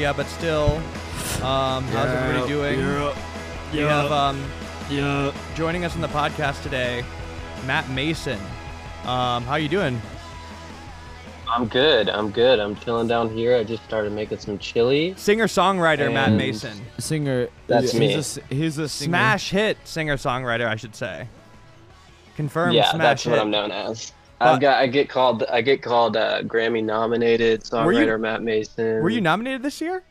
India, but still, how's everybody doing? We have joining us on the podcast today, Matt Mason. How you doing? I'm good. I'm chilling down here. I just started making some chili. Singer-songwriter Matt Mason. Singer. That's me. He's a smash hit singer-songwriter, I should say. Confirmed smash hit. Yeah, that's what I'm known as. I get called Grammy-nominated songwriter Matt Mason. Were you nominated this year?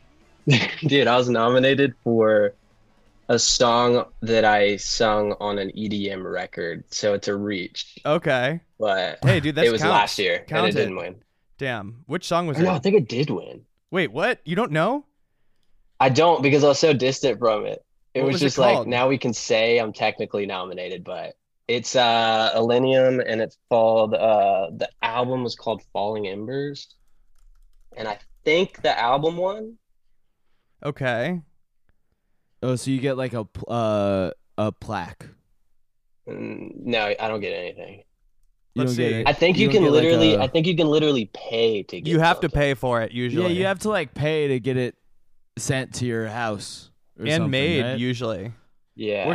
Dude, I was nominated for a song that I sung on an EDM record, so it's a reach. Okay. But hey, dude, it was last year, and it didn't win. Damn. Which song was it? No, I think it did win. Wait, what? You don't know? I don't, because I was so distant from it. It was just like, now we can say I'm technically nominated, but it's Illenium, and it's called, the album was called Falling Embers. And I think the album won. Okay. Oh, so you get like a plaque. No, I don't get anything. Let's see. I think you can literally pay to get. You have to pay for it usually. Yeah, you have to like pay to get it sent to your house or and made right? usually. Yeah,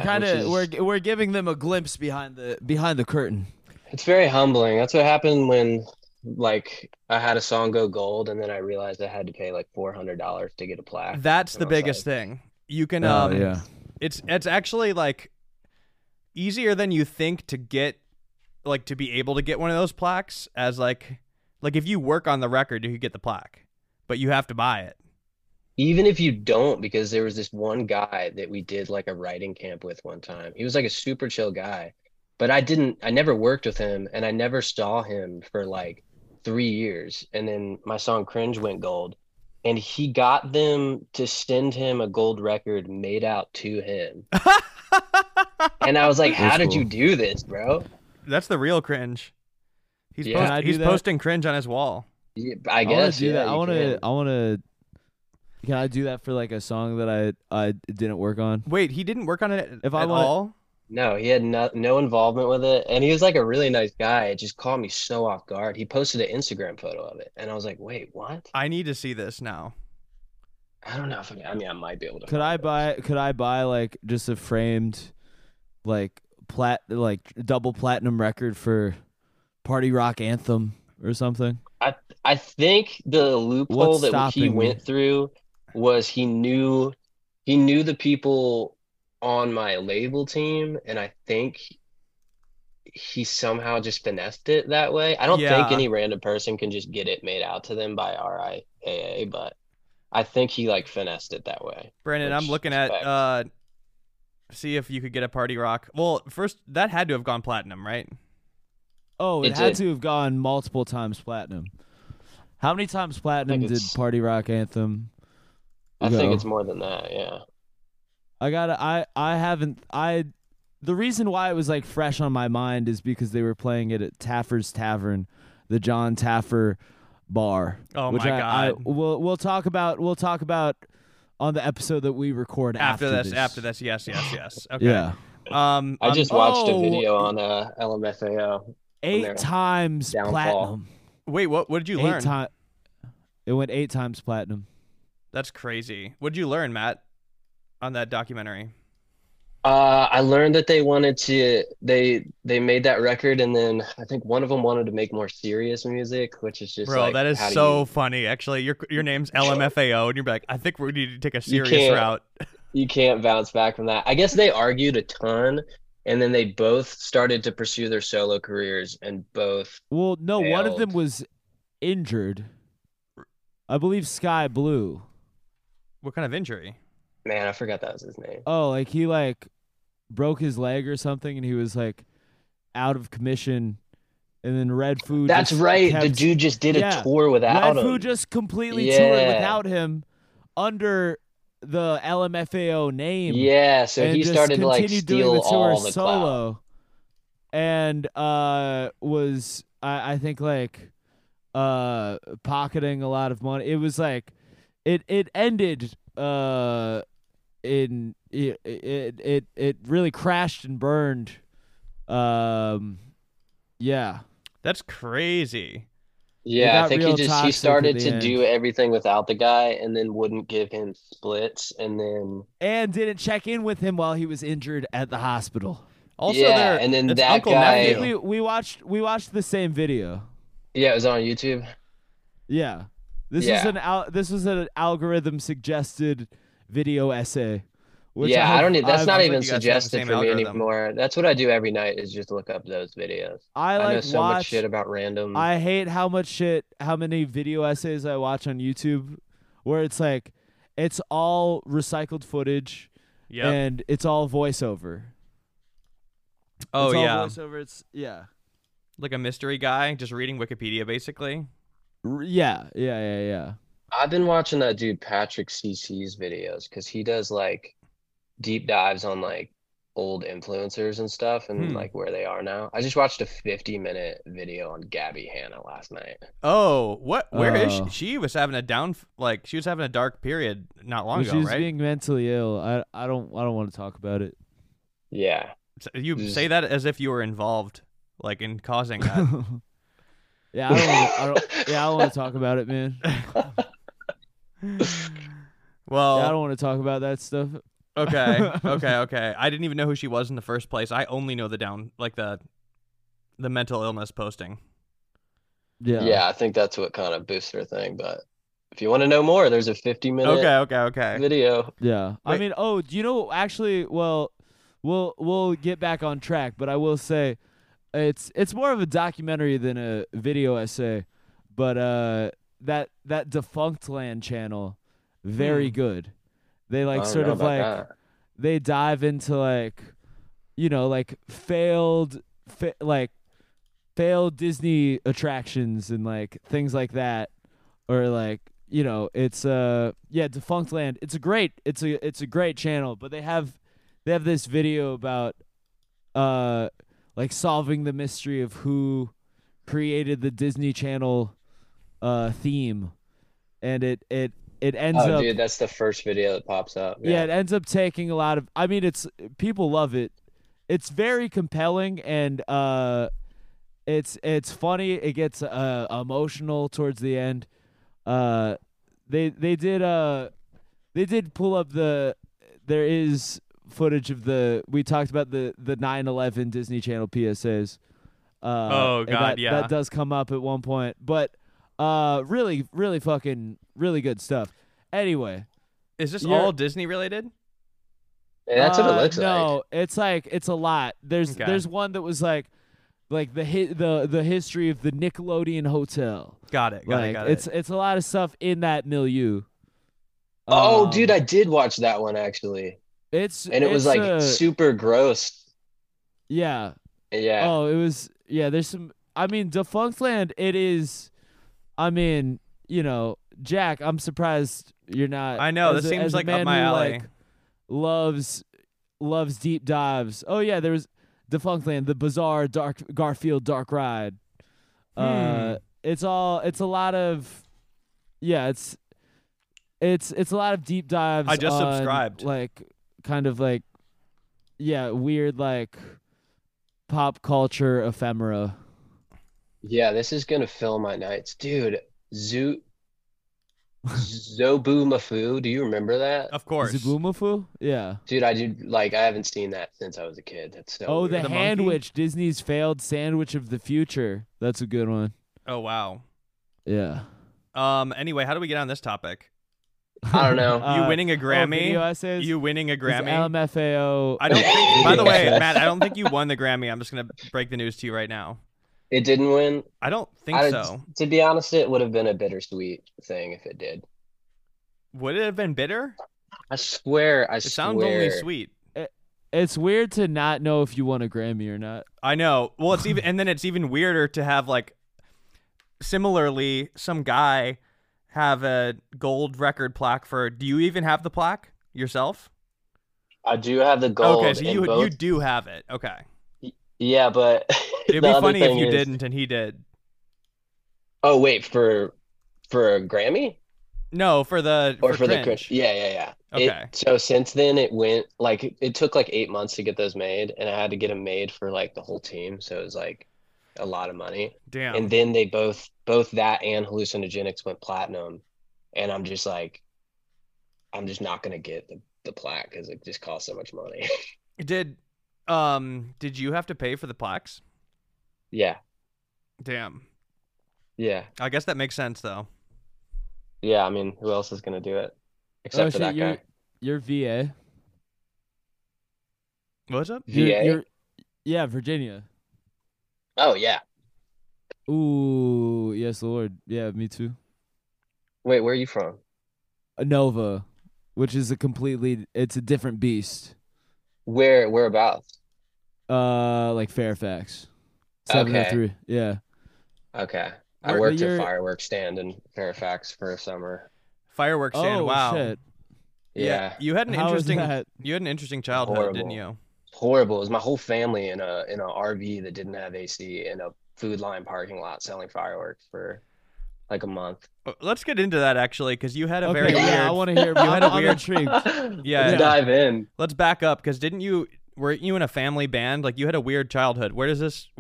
we're giving them a glimpse behind the curtain. It's very humbling. That's what happened when like I had a song go gold, and then I realized I had to pay like $400 to get a plaque. That's the biggest thing. You can it's actually like easier than you think to get. Like to be able to get one of those plaques as like if you work on the record, you could get the plaque, but you have to buy it. Even if you don't, because there was this one guy that we did like a writing camp with one time. He was like a super chill guy, but I never worked with him and I never saw him for like 3 years. And then my song Cringe went gold and he got them to send him a gold record made out to him. And I was like, how did you do this, bro? That's the real cringe. He's posting cringe on his wall. Yeah, I guess. I want to. Can I do that for like a song that I didn't work on? Wait, he didn't work on it at all? No, he had no involvement with it, and he was like a really nice guy. It just caught me so off guard. He posted an Instagram photo of it, and I was like, "Wait, what? I need to see this now." I don't know if I might be able to. Could I buy like just a framed, like. Double platinum record for Party Rock Anthem or something. I think the loophole that he went through was he knew the people on my label team, and I think he somehow just finessed it that way. I don't think any random person can just get it made out to them by RIAA, but I think he like finessed it that way. Brandon, I'm looking at see if you could get a Party Rock. Well, first, that had to have gone platinum, right? Oh, it had to have gone multiple times platinum. How many times platinum did Party Rock Anthem go? I think it's more than that, yeah. The reason why it was like fresh on my mind is because they were playing it at Taffer's Tavern, the John Taffer bar. Oh my God. We'll talk about on the episode that we record after this, yes. Okay. Yeah. I just watched a video on LMFAO. 8 times downfall. Platinum. Wait, what did you learn? It went 8 times platinum. That's crazy. What did you learn, Matt, on that documentary? I learned that they made that record, and then I think one of them wanted to make more serious music, which is just that is so funny. Actually, your name's LMFAO, and you're like, I think we need to take a serious route. You can't bounce back from that. I guess they argued a ton, and then they both started to pursue their solo careers, and both. Well, no, failed. One of them was injured. I believe Sky Blue. What kind of injury? Man, I forgot that was his name. Oh, like he like. Broke his leg or something, and he was like out of commission. And then Redfoo. That's right. The dude just did a tour without him. Redfoo just completely toured without him under the LMFAO name. Yeah, so he started to like steal the tour all the solo. Cloud. And was I think like pocketing a lot of money. It was like it ended in. It really crashed and burned. That's crazy. Yeah, I think he started to do everything without the guy and then wouldn't give him splits and didn't check in with him while he was injured at the hospital. Also, yeah, and then that guy, we watched the same video. Yeah, it was on YouTube. Yeah. This was an algorithm suggested video essay. Yeah, I don't need. That's not even suggested for me anymore. That's what I do every night is just look up those videos. I know so much shit about random. I hate how many video essays I watch on YouTube, where it's like, it's all recycled footage, and it's all voiceover. Oh yeah, voiceover. It's like a mystery guy just reading Wikipedia basically. Yeah. I've been watching that dude Patrick CC's videos because he does like deep dives on like old influencers and stuff and like where they are now. I just watched a 50-minute video on Gabby Hanna last night. Oh, what? Where is she? She was having a she was having a dark period not long ago, right? She was being mentally ill. I don't want to talk about it. Yeah. So you say that as if you were involved, like in causing that. Yeah, I don't want to talk about it, man. Well, I don't want to talk about that stuff. Okay. I didn't even know who she was in the first place. I only know the mental illness posting. Yeah, I think that's what kind of boosts her thing. But if you want to know more, there's a 50-minute video. Yeah, wait. I mean, we'll get back on track. But I will say, it's more of a documentary than a video essay. But that Defunctland channel, very good. They they dive into failed Disney attractions and like things like that, or Defunctland. It's a great channel, but they have this video about solving the mystery of who created the Disney Channel theme, and it ends up. Oh, dude, that's the first video that pops up. Yeah, it ends up taking a lot of. I mean, people love it. It's very compelling, and it's funny. It gets emotional towards the end. They did pull up there is footage of we talked about the 9/11 Disney Channel PSAs. That does come up at one point, but. Really, really fucking, really good stuff. Anyway, is this all Disney related? Yeah, that's what it looks like. No, it's like it's a lot. There's one that was like the history of the Nickelodeon Hotel. Got it. It's a lot of stuff in that milieu. Oh, dude, I did watch that one actually. It was like super gross. Yeah. Yeah. Oh, it was. Yeah, there's some. I mean, Defunctland. It is. I mean, Jack, I'm surprised you're not. I know this seems like up my alley. Like, loves deep dives. Oh yeah, there was Defunctland, the bizarre Garfield Dark Ride. It's a lot of, it's a lot of deep dives. I just subscribed. Weird pop culture ephemera. Yeah, this is gonna fill my nights, dude. Zoboomafoo, do you remember that? Of course, Zoboomafoo. Yeah, dude, I do. I haven't seen that since I was a kid. That's so. Oh, the Handwich, Disney's failed sandwich of the future. That's a good one. Oh wow. Yeah. Anyway, how do we get on this topic? I don't know. You winning a Grammy? You winning a Grammy? LMFAO. I don't think. By the way, Matt, I don't think you won the Grammy. I'm just gonna break the news to you right now. It didn't win. I don't think so. To be honest, it would have been a bittersweet thing if it did. Would it have been bitter? I swear. It sounds only sweet. It's weird to not know if you won a Grammy or not. I know. Well, it's even, and then it's even weirder to have similarly, some guy have a gold record plaque for. Do you even have the plaque yourself? I do have the gold. Okay, so you do have it. Okay. Yeah, but it'd be funny if you didn't and he did. Oh wait, for a Grammy? No, for Cringe. Yeah. Okay. So since then it went it took 8 months to get those made, and I had to get them made for the whole team. So it was a lot of money. Damn. And then they both that and Hallucinogenics went platinum. And I'm just like, I'm just not going to get the plaque because it just costs so much money. Did you have to pay for the plaques? Yeah. Damn. Yeah. I guess that makes sense, though. Yeah, I mean, who else is going to do it? Except for that guy. Your VA. What's up? VA? Yeah, Virginia. Oh, yeah. Ooh, yes, Lord. Yeah, me too. Wait, where are you from? Nova, which is it's a different beast. Whereabouts? Like Fairfax. 703. Okay. Yeah. Okay. I worked at a fireworks stand in Fairfax for a summer. Fireworks stand. Oh, wow. Shit. Yeah. You had an interesting childhood, horrible. Didn't you? Horrible. It was my whole family in a RV that didn't have AC in a Food Line parking lot selling fireworks for like a month. Let's get into that actually, because you had a very weird. Yeah, I want to hear. I'm intrigued. Yeah, let's dive in. Let's back up, because weren't you in a family band? Like, you had a weird childhood. Where do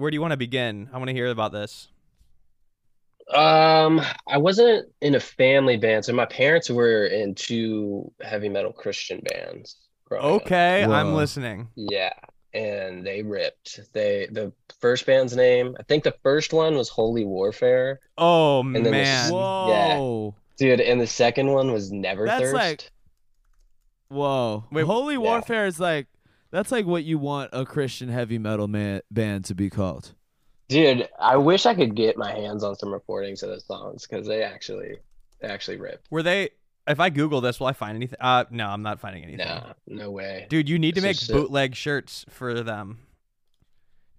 you want to begin? I want to hear about this. I wasn't in a family band, so my parents were in two heavy metal Christian bands. Okay, I'm listening. Yeah, and they ripped. The first band's name, I think the first one was Holy Warfare. Oh, and then man. Whoa. Yeah. Dude, and the second one was Neverthirst. That's like, whoa. Wait, Holy Warfare is like, that's like what you want a Christian heavy metal band to be called. Dude, I wish I could get my hands on some recordings of those songs, because they actually ripped. Were they? If I Google this, will I find anything? No, I'm not finding anything. No way. Dude, you need to make bootleg shirts for them.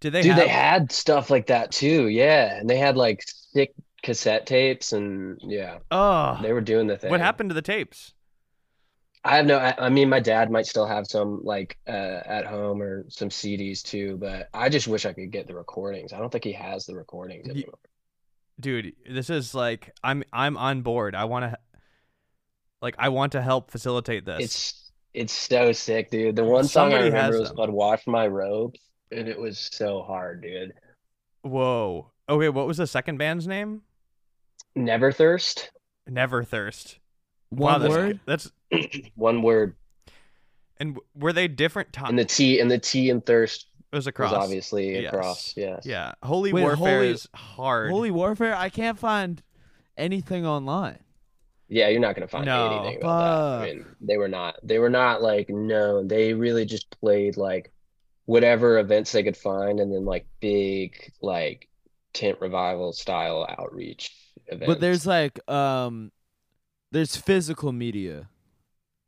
They had stuff like that too, yeah. And they had like thick cassette tapes and yeah. Oh. They were doing the thing. What happened to the tapes? I have no... I mean, my dad might still have some like at home or some CDs too, but I just wish I could get the recordings. I don't think he has the recordings anymore. Dude, this is like... I'm on board. I want to help facilitate this. It's so sick, dude. The one song I remember was called Wash My Robes, and it was so hard, dude. Whoa. Okay, what was the second band's name? Neverthirst. Neverthirst. One word? That's one word. And were they different times? And the T and thirst was a cross. Was obviously a cross, yes. Yeah. Holy Warfare is hard. Holy Warfare? I can't find anything online. Yeah, you're not gonna find anything about that. I mean, they were not like known. They really just played like whatever events they could find, and then like big like tent revival style outreach events. But there's like there's physical media.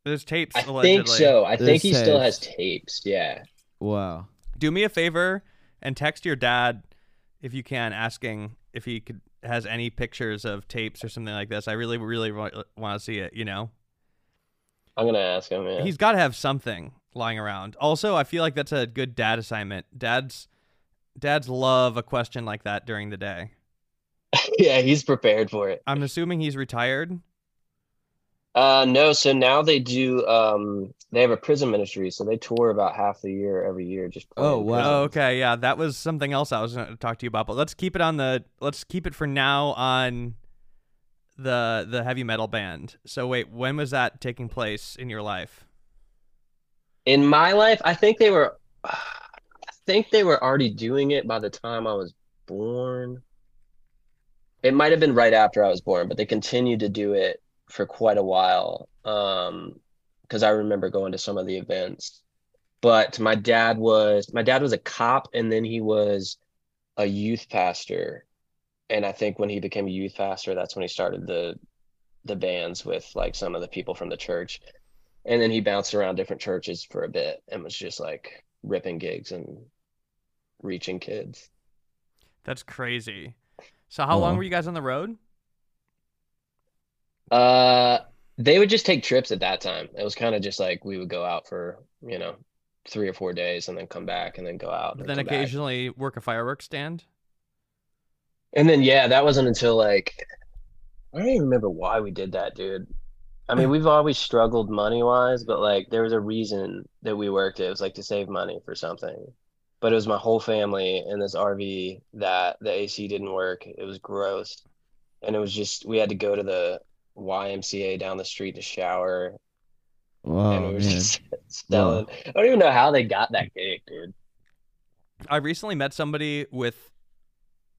There's tapes. I think so. I think he still has tapes. Yeah. Wow. Do me a favor and text your dad if you can, asking if he has any pictures of tapes or something like this. I really, really want to see it, you know? I'm going to ask him, yeah. He's got to have something lying around. Also, I feel like that's a good dad assignment. Dads love a question like that during the day. Yeah, he's prepared for it. I'm assuming he's retired? No, so now they do, they have a prison ministry, so they tour about half the year every year just playing. Oh, wow. Oh, okay, yeah, that was something else I was going to talk to you about, but let's keep it for now on the heavy metal band. So wait, when was that taking place in your life? In my life, I think they were already doing it by the time I was born. It might have been right after I was born, but they continued to do it for quite a while, because I remember going to some of the events. But my dad was a cop, and then he was a youth pastor, and I think when he became a youth pastor, that's when he started the bands with like some of the people from the church, and then he bounced around different churches for a bit and was just like ripping gigs and reaching kids. That's crazy. So how long were you guys on the road? They would just take trips at that time. It was kind of just like we would go out for, 3 or 4 days and then come back and then go out. But then occasionally work a fireworks stand? And then, that wasn't until like, I don't even remember why we did that, dude. I mean, we've always struggled money-wise, but like there was a reason that we worked it. It was like to save money for something. But it was my whole family in this RV that the AC didn't work. It was gross. And it was just, we had to go to the YMCA down the street to shower. Wow, and we were just selling. I don't even know how they got that gig, dude. I recently met somebody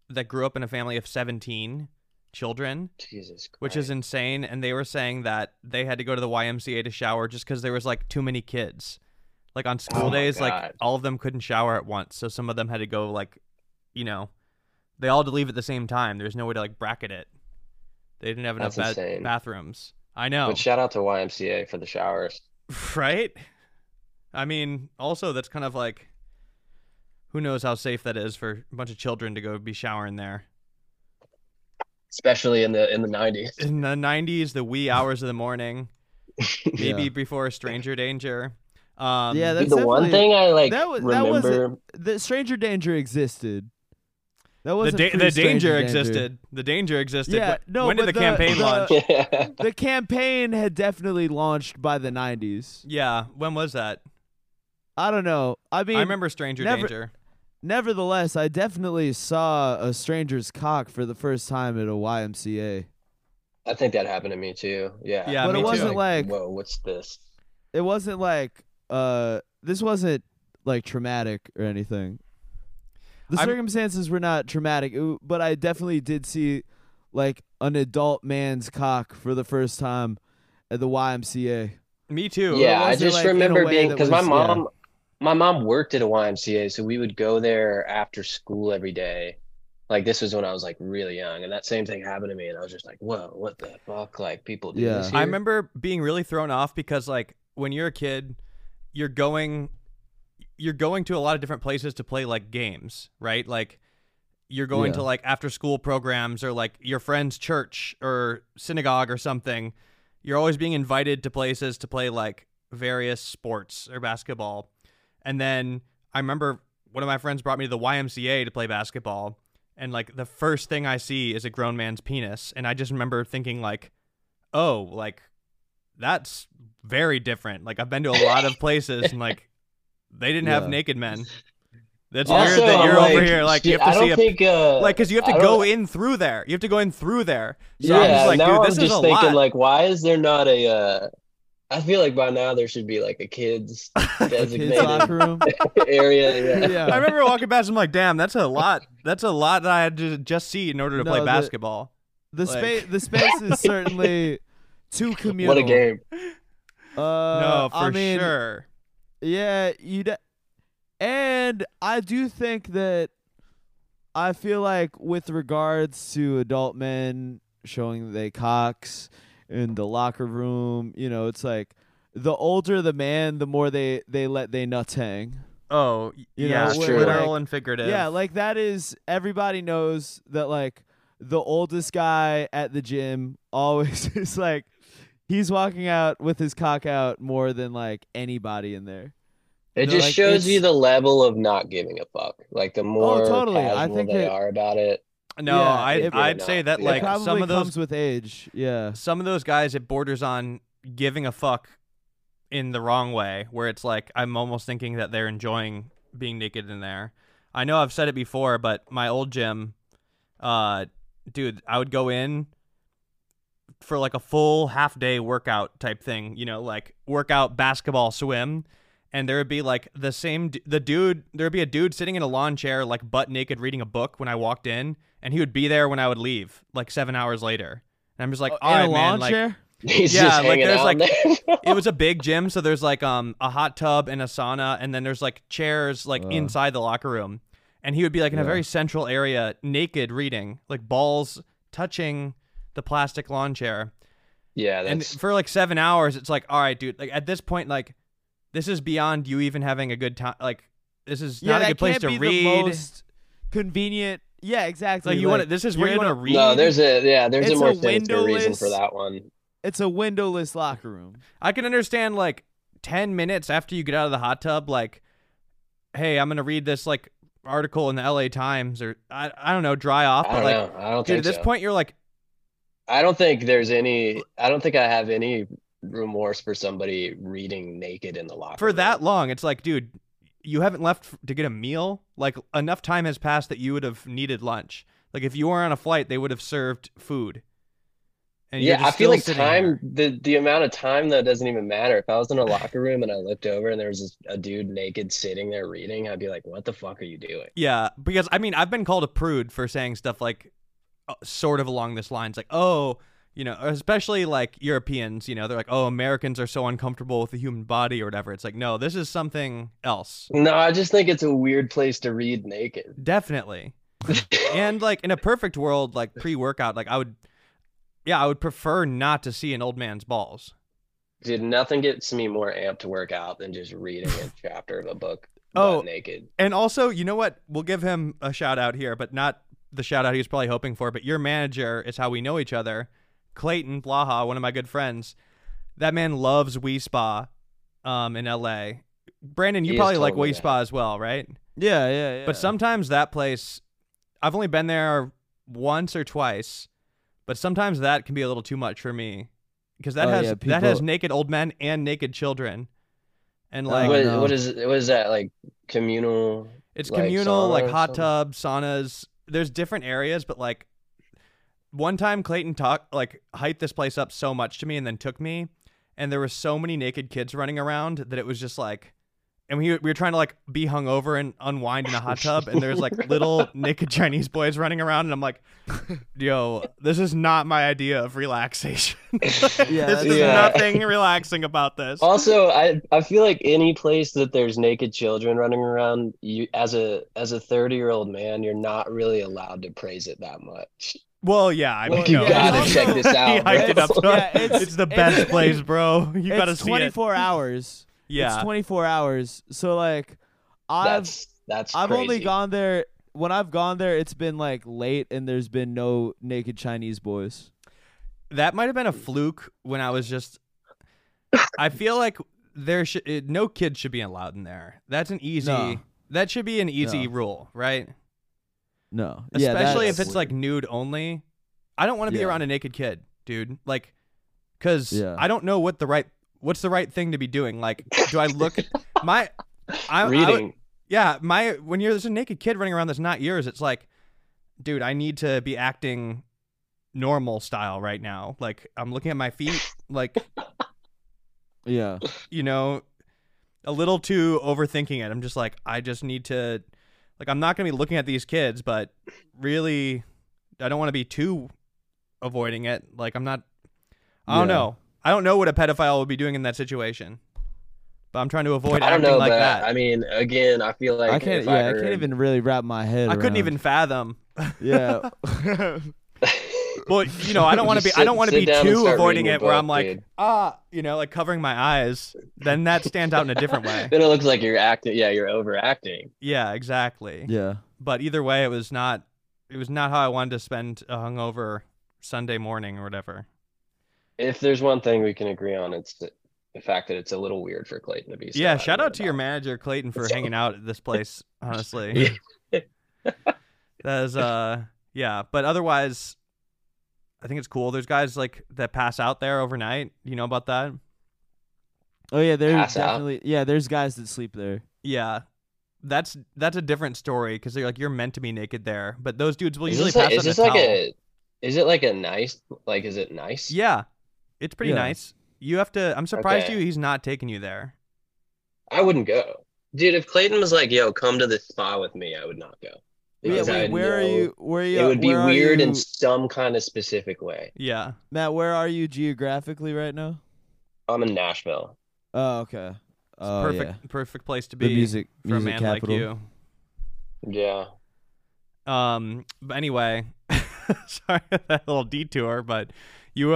that grew up in a family of 17 children, Jesus Christ, which is insane. And they were saying that they had to go to the YMCA to shower just because there was like too many kids. Like on school days, like all of them couldn't shower at once. So some of them had to go like, you know, they all had to leave at the same time. There's no way to like bracket it. They didn't have enough bathrooms. I know. But shout out to YMCA for the showers. Right? I mean, also that's kind of like, who knows how safe that is for a bunch of children to go be showering there. Especially in the 90s. In the 90s, the wee hours of the morning, maybe before Stranger Danger. Yeah, that's the one thing I like. Remember the Stranger Danger existed. That was the danger existed. The danger existed. Yeah, no, when did the campaign launch? The campaign had definitely launched by the 90s. Yeah, when was that? I don't know. I mean, I remember Stranger Danger. Nevertheless, I definitely saw a stranger's cock for the first time at a YMCA. I think that happened to me too. Yeah, yeah, but it wasn't like, whoa, what's this? It wasn't like. This wasn't like traumatic or anything. The circumstances were not traumatic, but I definitely did see like an adult man's cock for the first time at the YMCA. Me too. Yeah, I just remember being, because my mom worked at a YMCA, so we would go there after school every day. Like, this was when I was like really young, and that same thing happened to me, and I was just like, whoa, what the fuck? Like, people do this here? I remember being really thrown off because like when you're a kid, you're going to a lot of different places to play like games, right? Like you're going to like after school programs or like your friend's church or synagogue or something. You're always being invited to places to play like various sports or basketball. And then I remember one of my friends brought me to the YMCA to play basketball. And like the first thing I see is a grown man's penis. And I just remember thinking like, oh, like, that's very different. Like, I've been to a lot of places, and like, they didn't have naked men. That's also weird that you're like, over here. Like, you have to because you have to go in through there. You have to go in through there. So yeah, I'm just like, dude, this is a lot. I'm just thinking, like, why is there not a? I feel like by now there should be like a kids designated area. Yeah. Yeah. I remember walking past. I'm like, damn, that's a lot. That's a lot that I had to just see in order to play basketball. The space is certainly. Too communal. What a game. Sure. Yeah, and I do think that I feel like with regards to adult men showing they cocks in the locker room, you know, it's like the older the man, the more they let they nuts hang. Oh, yeah, literal and figurative. Yeah, like that is, everybody knows that like the oldest guy at the gym always is like, he's walking out with his cock out more than like anybody in there. It just like, shows you the level of not giving a fuck. Like the more casual I think they are about it. No, yeah, I'd say that like some of those comes with age. Yeah, some of those guys it borders on giving a fuck in the wrong way, where it's like I'm almost thinking that they're enjoying being naked in there. I know I've said it before, but my old gym, dude, I would go in for like a full half day workout type thing, you know, like workout, basketball, swim. And there would be like there'd be a dude sitting in a lawn chair, like butt naked, reading a book when I walked in, and he would be there when I would leave like 7 hours later. And I'm just like, all right, man, like, yeah, like there's like, it was a big gym. So there's like, a hot tub and a sauna. And then there's like chairs, like inside the locker room. And he would be like in a very central area, naked reading, like balls touching the plastic lawn chair. Yeah. And for like 7 hours, it's like, all right, dude, like at this point, like this is beyond you even having a good time. Like this is not a good place to read. The most convenient. Yeah, exactly. Like this is where you want to read. No, there's a more sinister reason for that one. It's a windowless locker room. I can understand like 10 minutes after you get out of the hot tub, like, hey, I'm going to read this like article in the LA Times or I don't know, dry off. But like, dude, at this point you're like, I don't think I have any remorse for somebody reading naked in the locker room. For that long, it's like, dude, you haven't left to get a meal. Like, enough time has passed that you would have needed lunch. Like, if you were on a flight, they would have served food. And yeah, I feel like time, the amount of time, that doesn't even matter. If I was in a locker room and I looked over and there was a dude naked sitting there reading, I'd be like, what the fuck are you doing? Yeah, because, I mean, I've been called a prude for saying stuff like, sort of along this lines, like, oh, you know, especially like Europeans, you know, they're like, oh, Americans are so uncomfortable with the human body or whatever. It's like, no, this is something else. No, I just think it's a weird place to read naked. Definitely. And like in a perfect world, like pre-workout, like I would prefer not to see an old man's balls. Dude, nothing gets me more amped to work out than just reading a chapter of a book butt naked. And also, you know what? We'll give him a shout out here, but not the shout out he was probably hoping for. But your manager is how we know each other. Clayton Blaha, one of my good friends. That man loves We Spa in LA. Brandon, you probably like We Spa as well, right? Yeah. But sometimes that place, I've only been there once or twice, but sometimes that can be a little too much for me, because that has naked old men and naked children, and like what is that, like communal? It's like communal, like hot tub, saunas. There's different areas, but like one time Clayton hyped this place up so much to me, and then took me, and there were so many naked kids running around that it was just like, and we were trying to like be hungover and unwind in a hot tub, and there's like little naked Chinese boys running around, and I'm like, yo, this is not my idea of relaxation. There's nothing relaxing about this. Also, I feel like any place that there's naked children running around, you as a 30-year-old man, you're not really allowed to praise it that much. Well, yeah, I mean, like, you gotta check this out. It's the best place, bro. You gotta see it. It's 24 hours. Yeah, it's 24 hours. So like, I've only gone there when I've gone there. It's been like late, and there's been no naked Chinese boys. That might have been a fluke. When I was just, I feel like no kids should be allowed in there. That should be an easy rule, right? No, especially if it's weird. Like nude only. I don't want to be around a naked kid, dude. Like, cause I don't know what's the right thing to be doing. Like, do I look at reading? Yeah, when there's a naked kid running around that's not yours, it's like, dude, I need to be acting normal style right now. Like, I'm looking at my feet, like, yeah, you know, a little too overthinking it. I'm just like, I just need to. Like, I'm not going to be looking at these kids, but really, I don't want to be too avoiding it. Like, I'm not... I don't know. I don't know what a pedophile would be doing in that situation. But I'm trying to avoid anything like that. I mean, again, I feel like... I can't even really wrap my head around. I couldn't even fathom. Yeah. Well, you know, I don't want to be too avoiding it where I'm like, dude. You know, like covering my eyes. Then that stands out in a different way. Then it looks like you're acting. Yeah, you're overacting. Yeah, exactly. Yeah. But either way, it was not how I wanted to spend a hungover Sunday morning or whatever. If there's one thing we can agree on, it's the fact that it's a little weird for Clayton to be. Yeah. Shout out to your manager, Clayton, for hanging out at this place. Honestly. That is, yeah. But otherwise, I think it's cool. There's guys like that pass out there overnight. You know about that? Oh yeah, there's definitely there's guys that sleep there. Yeah. That's a different story, cuz they're like, you're meant to be naked there, but those dudes will usually pass out. Is it nice? Yeah. It's pretty nice. You have to I'm surprised he's not taking you there. I wouldn't go. Dude, if Clayton was like, "Yo, come to this spa with me," I would not go. Yeah, wait, where are you? It would be weird in some kind of specific way. Yeah. Matt, where are you geographically right now? I'm in Nashville. Oh, okay. Oh, it's perfect place to be, the music man capital. Like you. Yeah. But anyway, sorry for that little detour, but you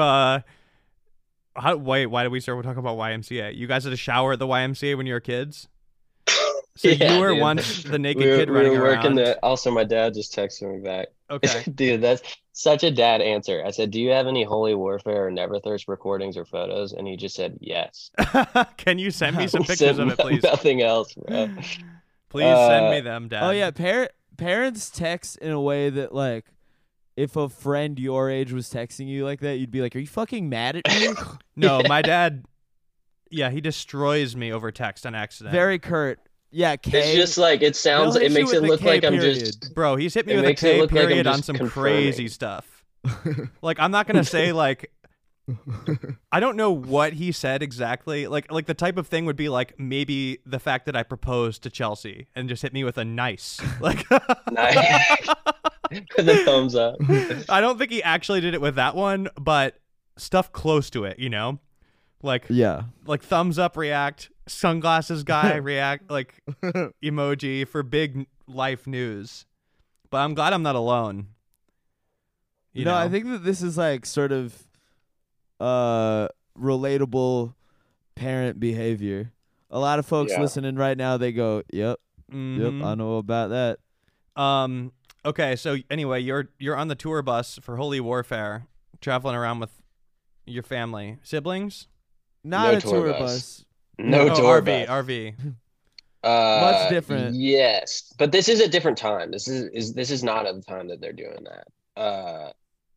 why did we start talking about YMCA? You guys had a shower at the YMCA when you were kids? So you were once the naked kid running around. Also, my dad just texted me back. Okay. Dude, that's such a dad answer. I said, "Do you have any Holy Warfare or Neverthirst recordings or photos?" And he just said, "Yes." Can you send me some pictures of it, please? Nothing else, bro. Please send me them, Dad. Oh, yeah. Parents text in a way that, like, if a friend your age was texting you like that, you'd be like, "Are you fucking mad at me?" No, my dad, he destroys me over text on accident. Very curt. Yeah, K. It's just like it sounds. It makes it look like I'm just. Bro, he's hit me with a K period on some crazy stuff. Like I'm not gonna say like. I don't know what he said exactly. Like the type of thing would be like maybe the fact that I proposed to Chelsea and just hit me with a nice like the thumbs up. I don't think he actually did it with that one, but stuff close to it, you know, like yeah, like thumbs up react, sunglasses guy react, like emoji for big life news. But I'm glad I'm not alone. You know? I think that this is like sort of. Relatable parent behavior. A lot of folks listening right now, they go, "Yep, yep, I know about that." Okay, so anyway, you're on the tour bus for Holy Warfare, traveling around with your family, siblings. Not a tour bus. RV. Much different. Yes, but this is a different time. This is not at the time that they're doing that.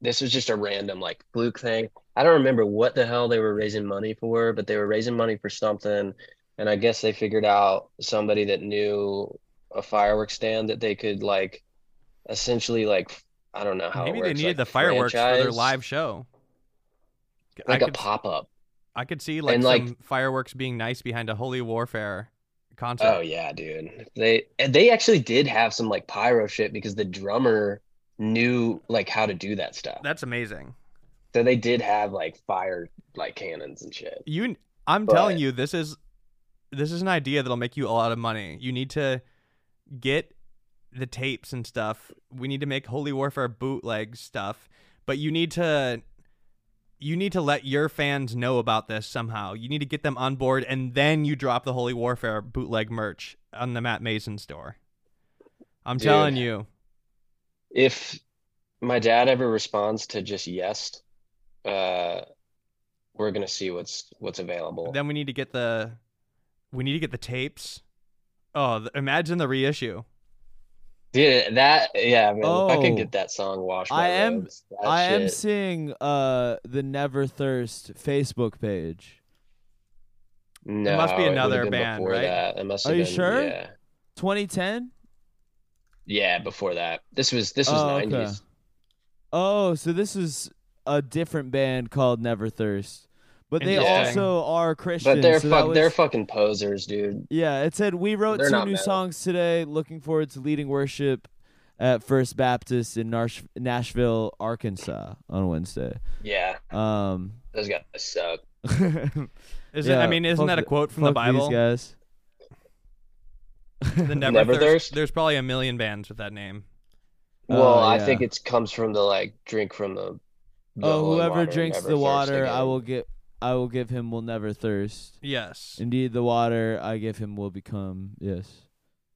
This was just a random like fluke thing. I don't remember what the hell they were raising money for, but they were raising money for something. And I guess they figured out somebody that knew a fireworks stand that they could like essentially like, I don't know how maybe it works, they needed like, the fireworks franchise for their live show. Like a pop-up. I could see like, and, some like fireworks being nice behind a Holy Warfare concert. Oh yeah, dude. They actually did have some like pyro shit because the drummer knew like how to do that stuff. That's amazing. So they did have like fire like cannons and shit. I'm telling you, this is an idea that'll make you a lot of money. You need to get the tapes and stuff. We need to make Holy Warfare bootleg stuff, but you need to let your fans know about this somehow. You need to get them on board, and then you drop the Holy Warfare bootleg merch on the Matt Mason store. I'm telling you. If my dad ever responds to just yes, we're gonna see what's available. Then we need to get the tapes. Oh, imagine the reissue. Yeah, that yeah. I mean, if I can get that song washed. I am seeing the Neverthirst Facebook page. No, it must be another band, right? That. It must have been, you sure? Yeah. 2010. Yeah, before that. This was 90s. Okay. Oh, so this is a different band called Neverthirst. But they also are Christian. But they're fucking posers, dude. Yeah, it said we wrote two new songs today, looking forward to leading worship at First Baptist in Nashville, Arkansas on Wednesday. Yeah. Those guys suck. Isn't that a quote from the Bible? These guys. The Neverthirst. There's probably a million bands with that name. Well, I think it comes from the like drink from the whoever drinks the water, again. I will give him will never thirst. Yes, indeed, the water I give him will become. Yes,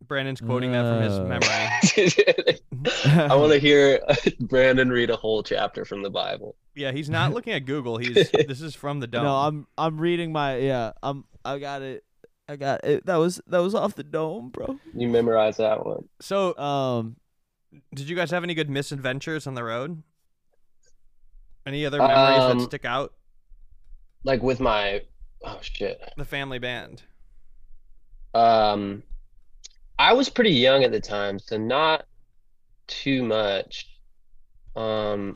Brandon's quoting that from his memory. I want to hear Brandon read a whole chapter from the Bible. Yeah, he's not looking at Google. This is from the dome. No, I'm reading my I got it. I got it. That was off the dome, bro. You memorized that one. So, did you guys have any good misadventures on the road? Any other memories that stick out? Like with my the family band. I was pretty young at the time, so not too much. Dude,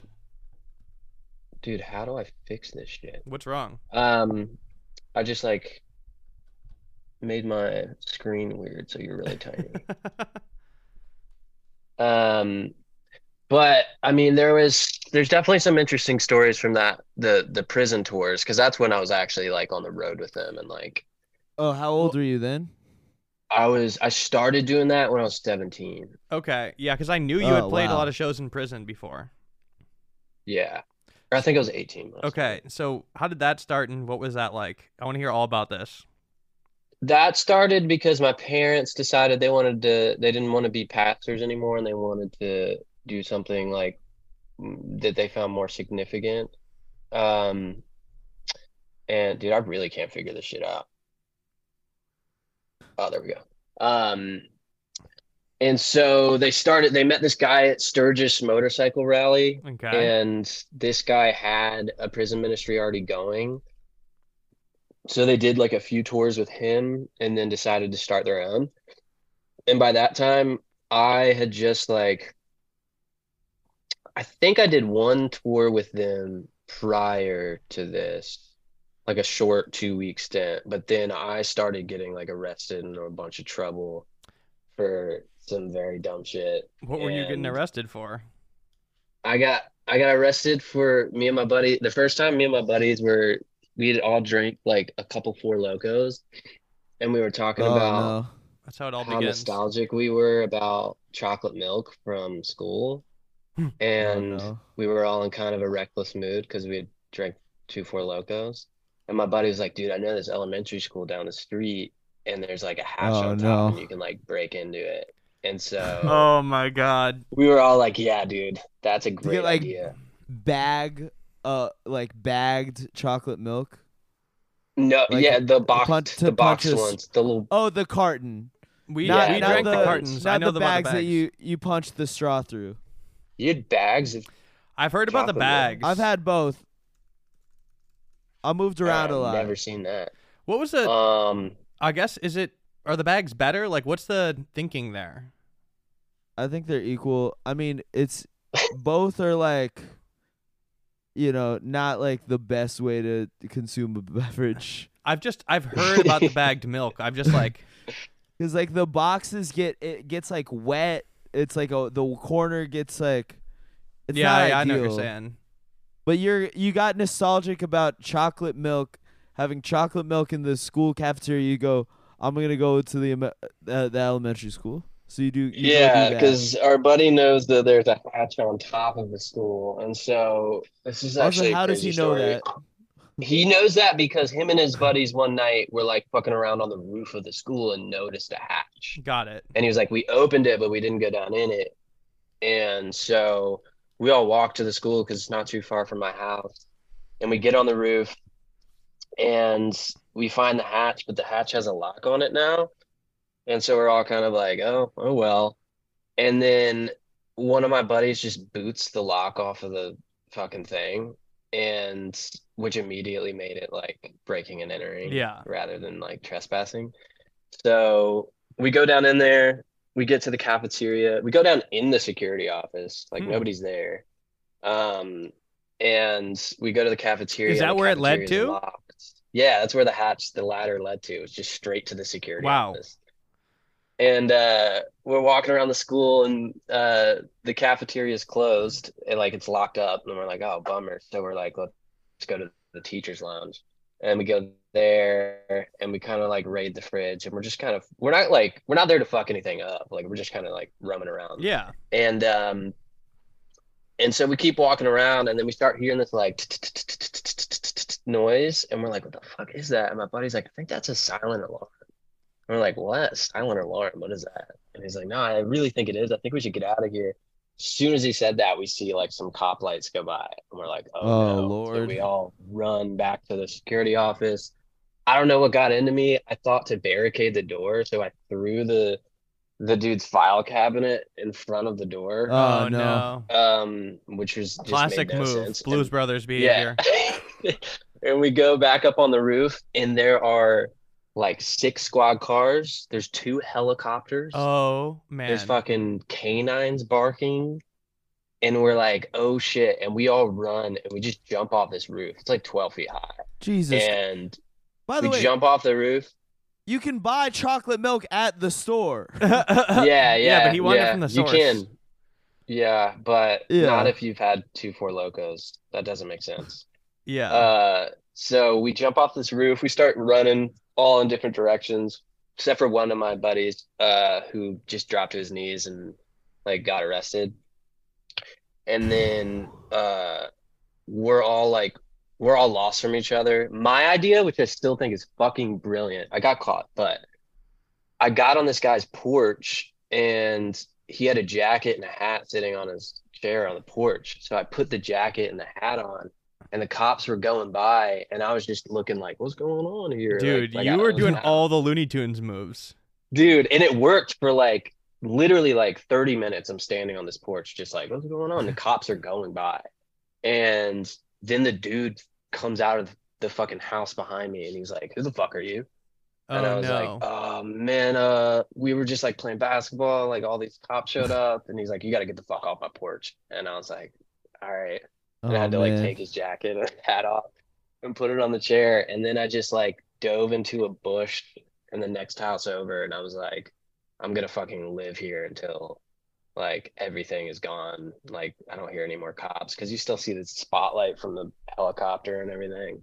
how do I fix this shit? What's wrong? I just like. Made my screen weird, so you're really tiny. But I mean, there's definitely some interesting stories from that the prison tours, because that's when I was actually like on the road with them and like. Oh, how old were you then? I started doing that when I was 17. Okay, yeah, because I knew you had played a lot of shows in prison before. Yeah, I think I was 18. Okay, so how did that start and what was that like? I want to hear all about this. That started because my parents decided they didn't want to be pastors anymore, and they wanted to do something like that they found more significant. And dude, I really can't figure this shit out. Oh, there we go. And so they met this guy at Sturgis Motorcycle Rally, and this guy had a prison ministry already going. So they did like a few tours with him and then decided to start their own. And by that time, I had just like, I think I did one tour with them prior to this, like a short 2-week stint. But then I started getting like arrested and a bunch of trouble for some very dumb shit. What were you getting arrested for? I got arrested for me and my buddy. The first time me and my buddies were, we had all drank like a couple Four Locos, and we were talking about that's how it all begins. How nostalgic we were about chocolate milk from school. And we were all in kind of a reckless mood because we had drank 2 Four Locos. And my buddy was like, dude, I know this elementary school down the street, and there's like a hatch on top and you can like break into it. And so oh my god, we were all like, yeah dude, that's a great idea. Bagged chocolate milk. No, like, yeah, the box ones, the little the carton. We drank the cartons. I know the bags that you punch the straw through. You had bags. I've heard about the bags. Milk. I've had both. I moved around a lot. I've never seen that. What was the? I guess are the bags better? Like, what's the thinking there? I think they're equal. I mean, it's both are like, you know, not like the best way to consume a beverage. I've heard about the bagged milk. I'm just like, because like the boxes gets like wet. It's like the corner gets like, it's not ideal. I know what you're saying. But you got nostalgic about chocolate milk, having chocolate milk in the school cafeteria. You go, I'm gonna go to the elementary school. So you do. Because our buddy knows that there's a hatch on top of the school, and so this is actually. Also, how does he know that? He knows that because him and his buddies one night were like fucking around on the roof of the school and noticed a hatch. Got it. And he was like, we opened it, but we didn't go down in it. And so we all walked to the school because it's not too far from my house. And we get on the roof and we find the hatch, but the hatch has a lock on it now. And so we're all kind of like, oh well. And then one of my buddies just boots the lock off of the fucking thing. And which immediately made it like breaking and entering rather than like trespassing. So we go down in there, we get to the cafeteria, we go down in the security office, like nobody's there. And we go to the cafeteria. Is that where it led to? Locked. Yeah, that's where the ladder led to. It's just straight to the security office. And we're walking around the school, and the cafeteria is closed, and like it's locked up. And we're like, "Oh, bummer!" So we're like, "Let's go to the teachers' lounge," and we go there, and we kind of like raid the fridge, and we're just kind of we're not there to fuck anything up. Like we're just kind of like rumming around. Yeah. And so we keep walking around, and then we start hearing this like noise, and we're like, "What the fuck is that?" And my buddy's like, "I think that's a silent alarm." And we're like, what? Silent alarm? What is that? And he's like, no, I really think it is. I think we should get out of here. As soon as he said that, we see like some cop lights go by. And we're like, oh no. Lord. So we all run back to the security office. I don't know what got into me. I thought to barricade the door. So I threw the dude's file cabinet in front of the door. Oh, no. Which was just classic move. Blues Brothers behavior. Yeah. And we go back up on the roof, and there are like 6 squad cars. There's 2 helicopters. Oh, man. There's fucking canines barking. And we're like, oh, shit. And we all run, and we just jump off this roof. It's like 12 feet high. Jesus. And by the way, jump off the roof. You can buy chocolate milk at the store. Yeah, but he wanted it from the source. You can. Yeah, but not if you've had 2 4 Locos. That doesn't make sense. Yeah. So we jump off this roof. We start running all in different directions, except for one of my buddies who just dropped to his knees and like got arrested. And then we're all lost from each other. My idea, which I still think is fucking brilliant, I got caught, but I got on this guy's porch, and he had a jacket and a hat sitting on his chair on the porch. So I put the jacket and the hat on, and the cops were going by, and I was just looking like, what's going on here? Dude, you were doing all the Looney Tunes moves. Dude, and it worked for like literally like 30 minutes. I'm standing on this porch just like, what's going on? The cops are going by. And then the dude comes out of the fucking house behind me, and he's like, who the fuck are you? And I was like, oh man, we were just like playing basketball, like all these cops showed up, and he's like, you got to get the fuck off my porch. And I was like, all right. And I had to like take his jacket and hat off and put it on the chair. And then I just like dove into a bush in the next house over, and I was like, I'm going to fucking live here until like everything is gone. Like I don't hear any more cops, because you still see the spotlight from the helicopter and everything.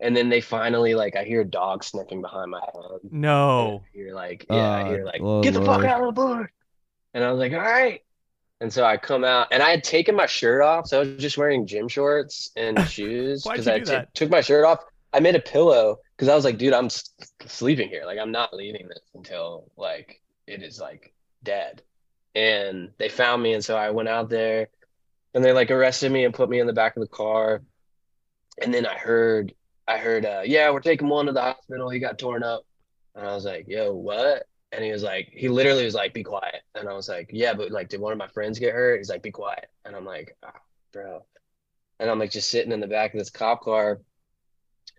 And then they finally, like, I hear a dog sniffing behind my head. No. You're like, yeah, I hear like, get the fuck out of the bush. And I was like, all right. And so I come out, and I had taken my shirt off. So I was just wearing gym shorts and shoes, because I took my shirt off. I made a pillow, because I was like, dude, I'm sleeping here. Like, I'm not leaving this until like it is like dead. And they found me. And so I went out there, and they like arrested me and put me in the back of the car. And then I heard, yeah, we're taking one to the hospital. He got torn up. And I was like, yo, what? And he was like, he literally was like, be quiet. And I was like, yeah, but like, did one of my friends get hurt? He's like, be quiet. And I'm like, oh, bro. And I'm like just sitting in the back of this cop car.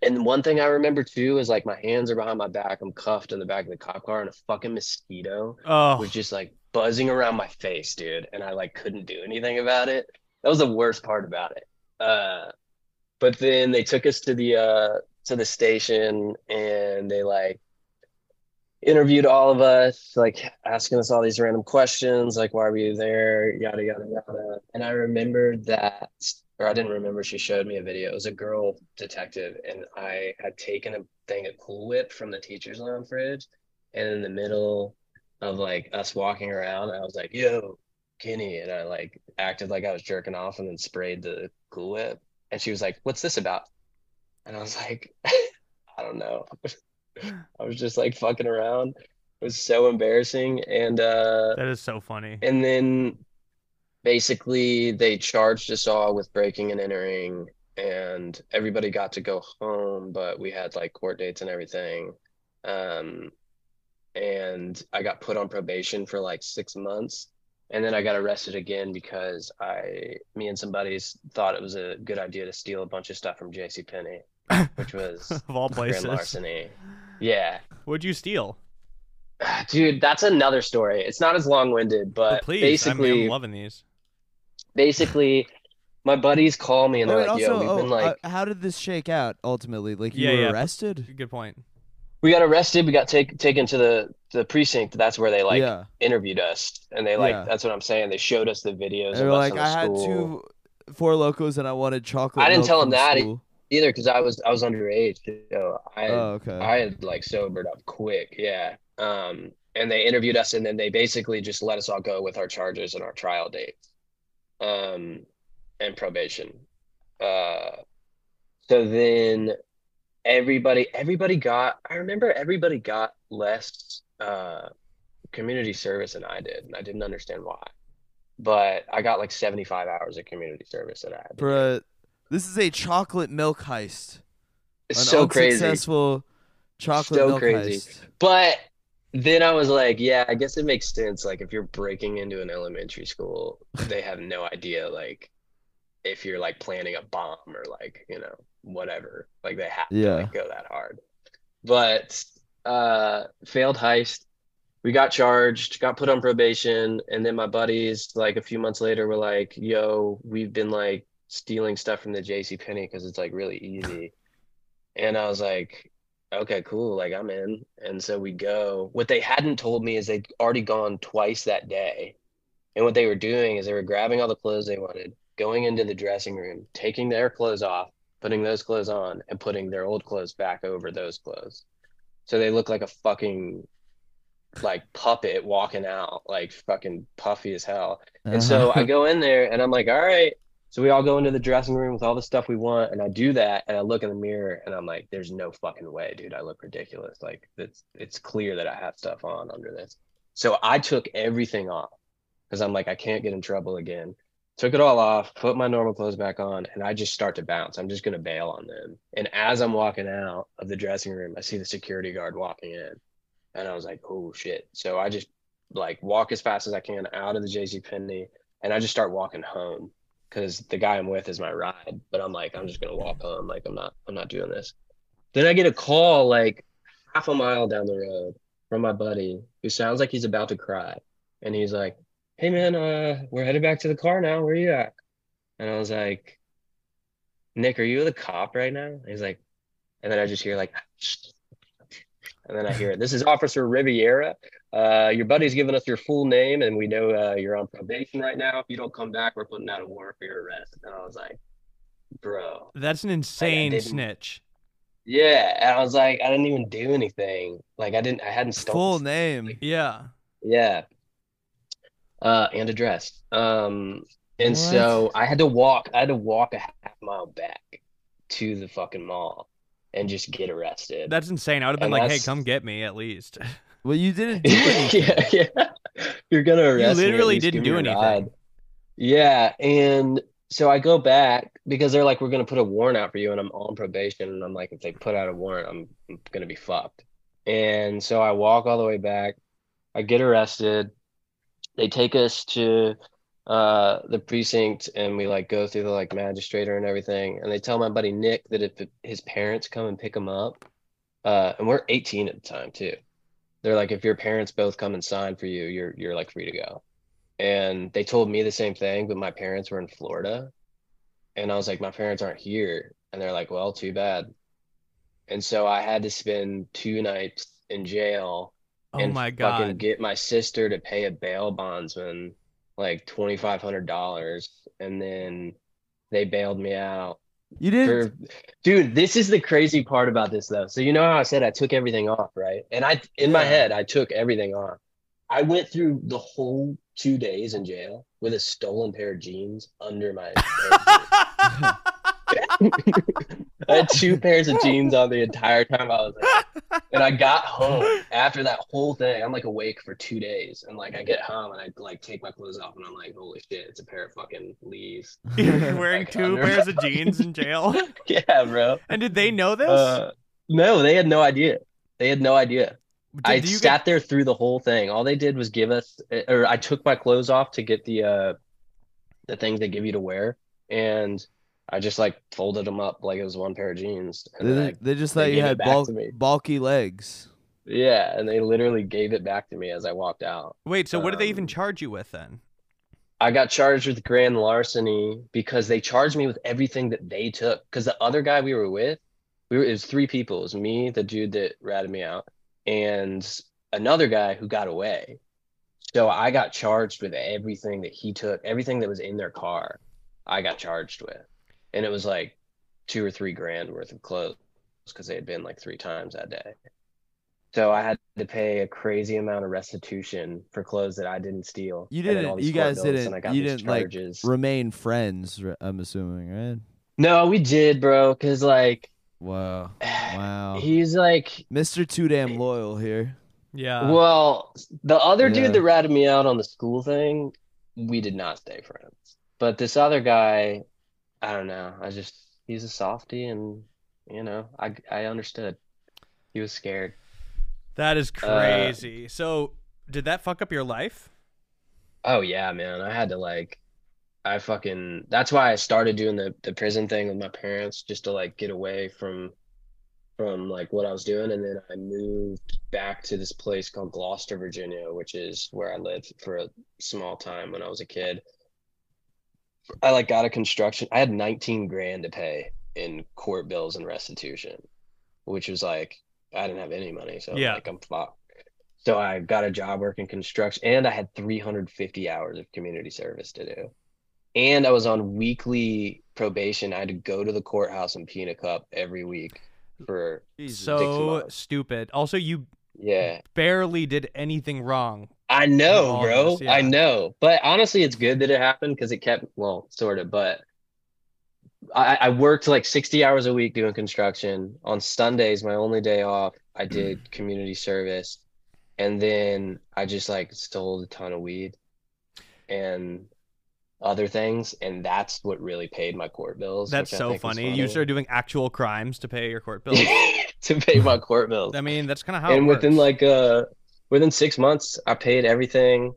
And one thing I remember too is like my hands are behind my back. I'm cuffed in the back of the cop car, and a fucking mosquito was just like buzzing around my face, dude. And I like couldn't do anything about it. That was the worst part about it. But then they took us to the station, and they like interviewed all of us, like asking us all these random questions, like why were you there, yada yada yada. And I remember that, or I didn't remember, she showed me a video. It was a girl detective, and I had taken a thing of Cool Whip from the teacher's lounge fridge, and in the middle of like us walking around, I was like, yo, Kenny, and I like acted like I was jerking off and then sprayed the Cool Whip. And she was like, what's this about? And I was like, I don't know. I was just like fucking around. It was so embarrassing. And that is so funny. And then basically they charged us all with breaking and entering, and everybody got to go home, but we had like court dates and everything. And I got put on probation for like 6 months. And then I got arrested again because me and some buddies thought it was a good idea to steal a bunch of stuff from JCPenney, which was of all places, grand larceny. Yeah. What'd you steal? Dude, that's another story. It's not as long-winded, but basically, I mean, I'm loving these. Basically, my buddies call me and they're like, "Yo, we've been like." How did this shake out ultimately? Like, you were arrested? Good point. We got arrested. We got taken to the precinct. That's where they like interviewed us, and they like that's what I'm saying. They showed us the videos. They were like, "I had 2 4 Locos, and I wanted chocolate." I didn't tell them that either, because I was underage. So I had like sobered up quick. Yeah. And they interviewed us, and then they basically just let us all go with our charges and our trial dates, and probation. So then. I remember everybody got less community service than I did, and I didn't understand why, but I got like 75 hours of community service that I had. Bruh, this is a chocolate milk heist. It's so crazy. Successful chocolate so milk crazy. Heist. But then I was like, yeah, I guess it makes sense. Like if you're breaking into an elementary school, they have no idea like if you're like planning a bomb or like, you know, whatever, like they have to like, go that hard. But failed heist, we got charged, got put on probation, and then my buddies like a few months later were like, yo, we've been like stealing stuff from the JCPenney because it's like really easy. And I was like, okay, cool, like I'm in. And so we go. What they hadn't told me is they'd already gone twice that day, and what they were doing is they were grabbing all the clothes they wanted, going into the dressing room, taking their clothes off, putting those clothes on, and putting their old clothes back over those clothes. So they look like a fucking like puppet walking out, like fucking puffy as hell. And so I go in there and I'm like, all right. So we all go into the dressing room with all the stuff we want. And I do that, and I look in the mirror and I'm like, there's no fucking way, dude. I look ridiculous. Like it's clear that I have stuff on under this. So I took everything off because I'm like, I can't get in trouble again. Took it all off, put my normal clothes back on, and I just start to bounce. I'm just going to bail on them. And as I'm walking out of the dressing room, I see the security guard walking in. And I was like, oh, shit. So I just, like, walk as fast as I can out of the JCPenney, and I just start walking home because the guy I'm with is my ride. But I'm like, I'm just going to walk home. Like, I'm not doing this. Then I get a call, like, half a mile down the road from my buddy who sounds like he's about to cry. And he's like, hey, man, we're headed back to the car now. Where are you at? And I was like, Nick, are you the cop right now? And he's like, and then I just hear like, and then I hear it. This is Officer Riviera. Your buddy's giving us your full name, and we know you're on probation right now. If you don't come back, we're putting out a warrant for your arrest. And I was like, bro. That's an insane snitch. Yeah. And I was like, I didn't even do anything. Like, I hadn't stolen. Full name. Like, yeah. Yeah. And address. And what? So I had to walk a half mile back to the fucking mall and just get arrested. That's insane. I would have been like, hey, come get me at least. Well, you didn't do anything. Yeah. You're going to arrest me. You literally didn't do anything. Ride. Yeah. And so I go back because they're like, we're going to put a warrant out for you. And I'm on probation. And I'm like, if they put out a warrant, I'm going to be fucked. And so I walk all the way back. I get arrested. They take us to the precinct, and we like go through the like magistrator and everything. And they tell my buddy Nick that if his parents come and pick him up, and we're 18 at the time too, they're like, if your parents both come and sign for you, you're like free to go. And they told me the same thing, but my parents were in Florida, and I was like, my parents aren't here. And they're like, well, too bad. And so I had to spend 2 nights in jail. Oh my God. Fucking get my sister to pay a bail bondsman like $2,500, and then they bailed me out. You didn't, dude. This is the crazy part about this, though. So you know how I said I took everything off, right? And in my head, I took everything off. I went through the whole 2 days in jail with a stolen pair of jeans under my. I had 2 pairs of jeans on the entire time I was there. And I got home after that whole thing. I'm like awake for 2 days, and like I get home and I like take my clothes off and I'm like, holy shit, it's a pair of fucking Lees. You're wearing like, 2 pairs of jeans in jail? Yeah, bro. And did they know this? No, they had no idea. I sat there through the whole thing. All they did was give us, or I took my clothes off to get the things they give you to wear, and I just like folded them up like it was 1 pair of jeans. And they just thought you had bulky legs. Yeah, and they literally gave it back to me as I walked out. Wait, so what did they even charge you with then? I got charged with grand larceny because they charged me with everything that they took. Because the other guy we were with, it was 3 people. It was me, the dude that ratted me out, and another guy who got away. So I got charged with everything that he took, everything that was in their car, I got charged with. And it was like $2,000 or $3,000 worth of clothes because they had been like 3 times that day. So I had to pay a crazy amount of restitution for clothes that I didn't steal. You guys didn't like remain friends, I'm assuming, right? No, we did, bro. Cause like, wow. He's like Mr. Too Damn Loyal here. Yeah. Well, the other dude that ratted me out on the school thing, we did not stay friends. But this other guy, I don't know. He's a softie, and you know, I understood. He was scared. That is crazy. So did that fuck up your life? Oh yeah, man. I had to that's why I started doing the prison thing with my parents, just to like get away from like what I was doing. And then I moved back to this place called Gloucester, Virginia, which is where I lived for a small time when I was a kid. I like got a construction. I had $19,000 to pay in court bills and restitution, which was like, I didn't have any money. So yeah. Like I'm fucked. So I got a job working construction, and I had 350 hours of community service to do. And I was on weekly probation. I had to go to the courthouse in Pina Cup every week for so 6 months. Stupid. Also, you barely did anything wrong. I know, bro. Yeah. I know. But honestly, it's good that it happened because it kept, well, sort of, but I worked like 60 hours a week doing construction. On Sundays, my only day off, I did community service. And then I just like stole a ton of weed and other things. And that's what really paid my court bills. That's so funny. You started doing actual crimes to pay your court bills. To pay my court bills. I mean, that's kind of how it works. And within like within 6 months, I paid everything.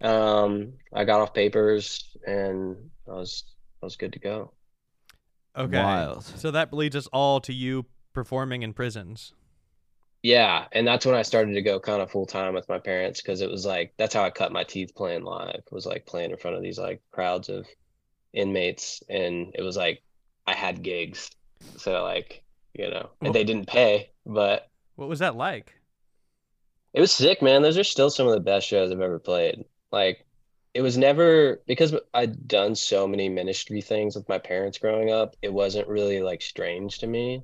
I got off papers, and I was good to go. Okay. Wild. So that leads us all to you performing in prisons. Yeah. And that's when I started to go kind of full time with my parents, because it was like, that's how I cut my teeth playing live, was like playing in front of these like crowds of inmates. And it was like, I had gigs. So like, you know, and they didn't pay, but. What was that like? It was sick, man. Those are still some of the best shows I've ever played. Like, it was never, because I'd done so many ministry things with my parents growing up, it wasn't really like strange to me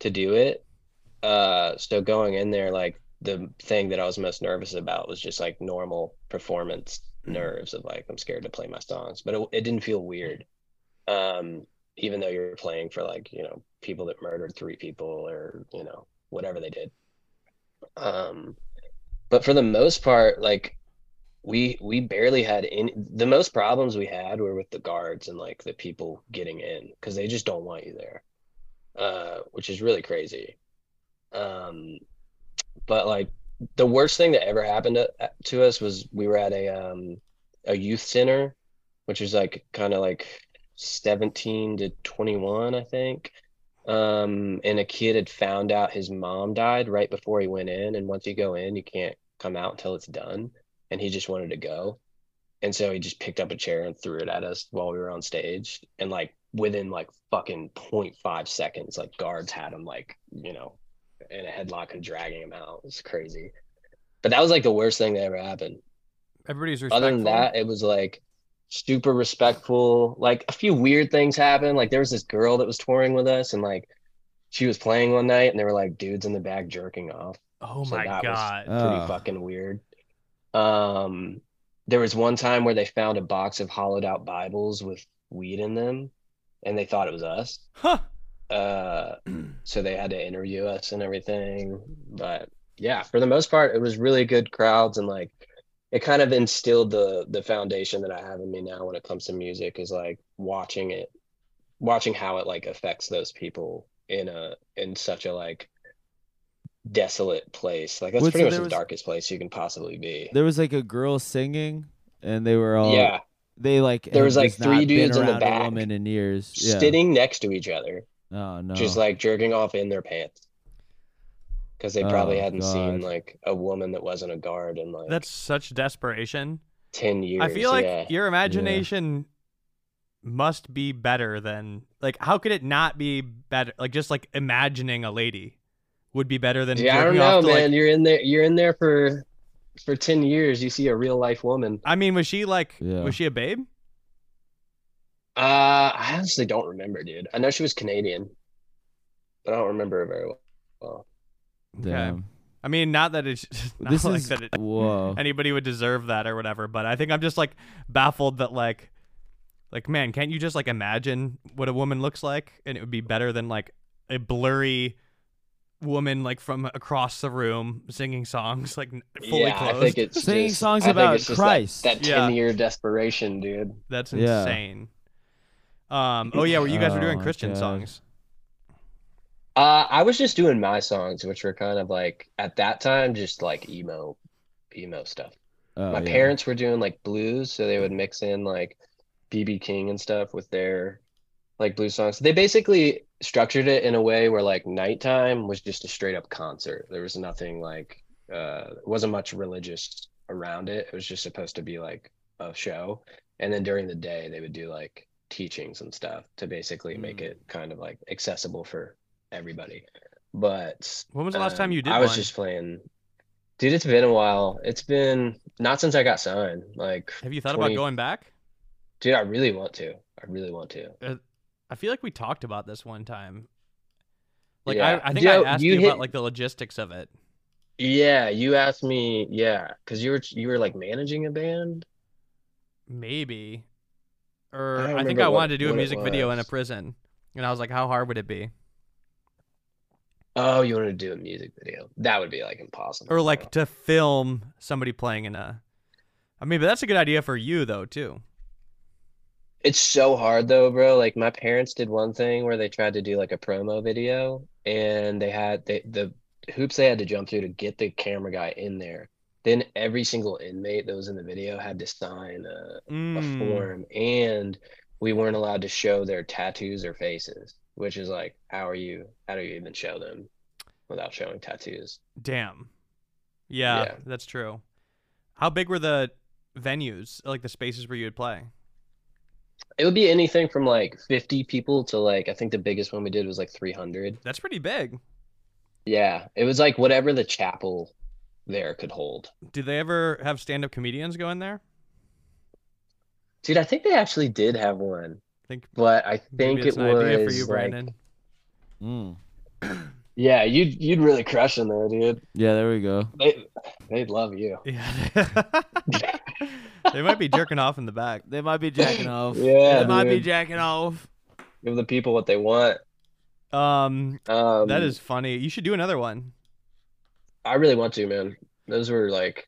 to do it. So going in there, like the thing that I was most nervous about was just like normal performance nerves of like, I'm scared to play my songs, but it didn't feel weird. Even though you're playing for like, you know, people that murdered 3 people or, you know, whatever they did. But for the most part, like we barely had any, the most problems we had were with the guards and like the people getting in, because they just don't want you there, which is really crazy. But like the worst thing that ever happened to us was we were at a youth center, which is like kind of like 17 to 21, I think. And a kid had found out his mom died right before he went in. And once you go in, you can't come out until it's done. And he just wanted to go. And so he just picked up a chair and threw it at us while we were on stage. And like within like fucking 0.5 seconds, like guards had him like, you know, in a headlock and dragging him out. It was crazy. But that was like the worst thing that ever happened. Everybody's respectful. Other than that, it was like super respectful. Like a few weird things happened. Like there was this girl that was touring with us, and like she was playing one night, and there were like dudes in the back jerking off. Oh my god, pretty fucking weird. There was one time where they found a box of hollowed out Bibles with weed in them, and they thought it was us. Huh. So they had to interview us and everything. But yeah, for the most part, it was really good crowds, and like it kind of instilled the foundation that I have in me now when it comes to music, is like watching how it like affects those people in such a like desolate place. Like that's pretty much the darkest place you can possibly be. There was like a girl singing, and they were all they like, there was like 3 dudes in the back, woman in years, sitting next to each other. Oh no! Just like jerking off in their pants, because they probably hadn't seen like a woman that wasn't a guard in like, that's such desperation. 10 years. I feel like your imagination must be better than, like, how could it not be better? Like just like imagining a lady would be better than. Yeah, I don't know, man. Like, you're in there for 10 years. You see a real life woman. I mean, was she like, was she a babe? I honestly don't remember, dude. I know she was Canadian, but I don't remember her very well. Damn. Okay. I mean, not that it's not this like is, that it, whoa. Anybody would deserve that or whatever, but I think I'm just like baffled that like man, can't you just like imagine what a woman looks like, and it would be better than like a blurry woman like from across the room singing songs like fully clothed. I think it's singing just, songs about Christ. That 10-year desperation, dude. That's insane. Yeah. Well, you guys were doing Christian songs. I was just doing my songs, which were kind of like at that time just like emo stuff. My parents were doing like blues, so they would mix in like BB King and stuff with their like blues songs. They basically structured it in a way where like nighttime was just a straight up concert. There was nothing like wasn't much religious around it. It was just supposed to be like a show, and then during the day they would do like teachings and stuff to basically make it kind of like accessible for everybody. But when was the last time you did? I was just playing, dude. It's been a while. It's been not since I got signed. Like, have you thought about going back? Dude, I really want to. I feel like we talked about this one time. Like, I think I asked you about like the logistics of it. Yeah, you asked me. Yeah, because you were like managing a band. Maybe. Or I think I wanted to do a music video in a prison, and I was like, how hard would it be? Oh, you wanted to do a music video? That would be like impossible. Or like to film somebody playing in a, I mean, but that's a good idea for you though too. It's so hard though, bro. Like my parents did one thing where they tried to do like a promo video, and they had the hoops they had to jump through to get the camera guy in there. Then every single inmate that was in the video had to sign a form, and we weren't allowed to show their tattoos or faces, which is like, how do you even show them? without showing tattoos. Damn. Yeah, that's true. How big were the venues, like the spaces where you would play? It would be anything from like 50 people to like, I think the biggest one we did was like 300. That's pretty big. Yeah, it was like whatever the chapel there could hold. Did they ever have stand-up comedians go in there? Dude, I think they actually did have one. But I think it was an idea for you, Brandon. Like, yeah, you'd really crush in there, dude. Yeah, there we go. They'd love you. Yeah. They might be jerking off in the back. They might be jacking off. Yeah, they might be jacking off. Give the people what they want. That is funny. You should do another one. I really want to, man. Those were like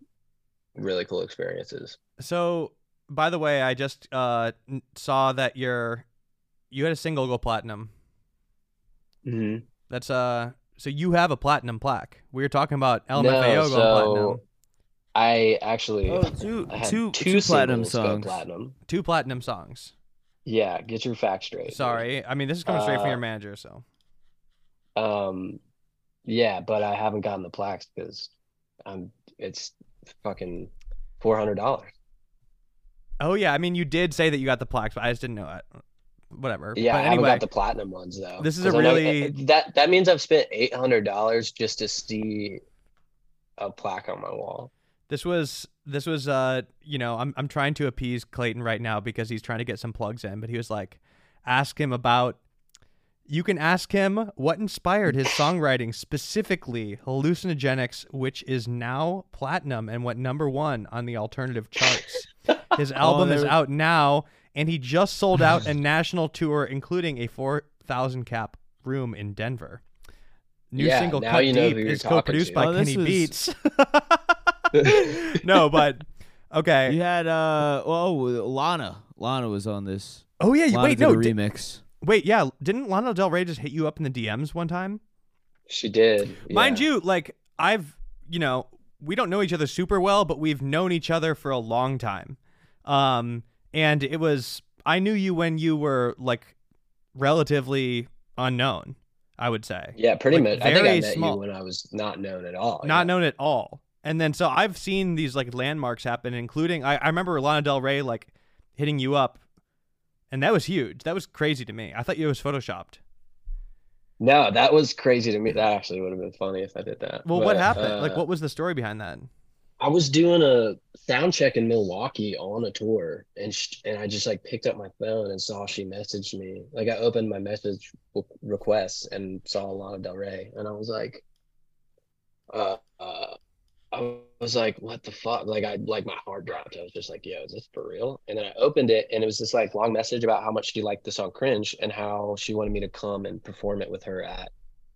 really cool experiences. So, by the way, I just saw that you had a single go platinum. Mm-hmm. That's so you have a platinum plaque. We were talking about LMFAO going platinum. I actually two platinum songs. Platinum. Two platinum songs. Yeah, get your facts straight. Sorry, dude. I mean this is coming straight from your manager, so. Yeah, but I haven't gotten the plaques because it's fucking $400. Oh yeah, I mean you did say that you got the plaques, but I just didn't know it. Whatever. Yeah, but anyway, I haven't got the platinum ones though. This is a really that means I've spent $800 just to see a plaque on my wall. This was you know, I'm trying to appease Clayton right now because he's trying to get some plugs in, but he was like, ask him what inspired his songwriting, specifically Hallucinogenics, which is now platinum and went #1 on the alternative charts. His album is out now and he just sold out a national tour including a 4,000 cap room in Denver. New single Cut Deep is co-produced by Kenny Beats. No, but okay. You had Lana. Lana was on this. Oh yeah, Lana did a remix. Wait, yeah, didn't Lana Del Rey just hit you up in the DMs one time? She did. Yeah. Mind you, like we don't know each other super well, but we've known each other for a long time. And it was I knew you when you were like relatively unknown, I would say. Yeah, pretty much. I think I met you when I was not known at all. Not known at all. And then so I've seen these like landmarks happen, including I remember Lana Del Rey like hitting you up, and that was huge. That was crazy to me. I thought you was photoshopped. No, that was crazy to me. That actually would have been funny if I did that. Well, what happened? What was the story behind that? I was doing a sound check in Milwaukee on a tour, and I just like picked up my phone and saw she messaged me. Like I opened my message requests and saw Lana Del Rey, and I was like, I was like, what the fuck? Like, my heart dropped. I was just like, yo, is this for real? And then I opened it, and it was this like long message about how much she liked the song Cringe and how she wanted me to come and perform it with her at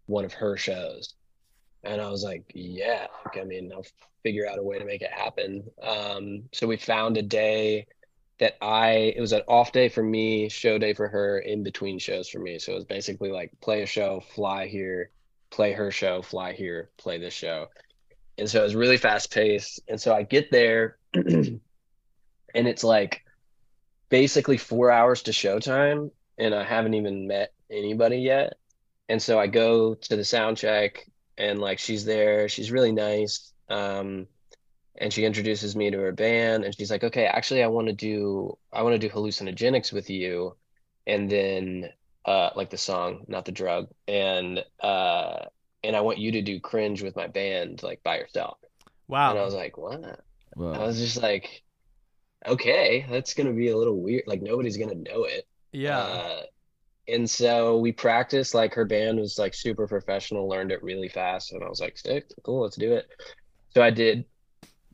one of her shows. And I was like, yeah, I mean, I'll figure out a way to make it happen. So we found a day that it was an off day for me, show day for her, in between shows for me. So it was basically like play a show, fly here, play her show, fly here, play this show. And so it was really fast paced. And so I get there and it's like basically 4 hours to showtime and I haven't even met anybody yet. And so I go to the sound check and like, she's there, she's really nice. And she introduces me to her band and she's like, okay, actually I want to do Hallucinogenics with you. And then like the song, not the drug. And I want you to do Cringe with my band, like by yourself. Wow. And I was like, what? Wow. I was just like, okay, that's going to be a little weird. Like nobody's going to know it. Yeah. And so we practiced, like her band was like super professional, learned it really fast. And I was like, sick, cool, let's do it. So I did.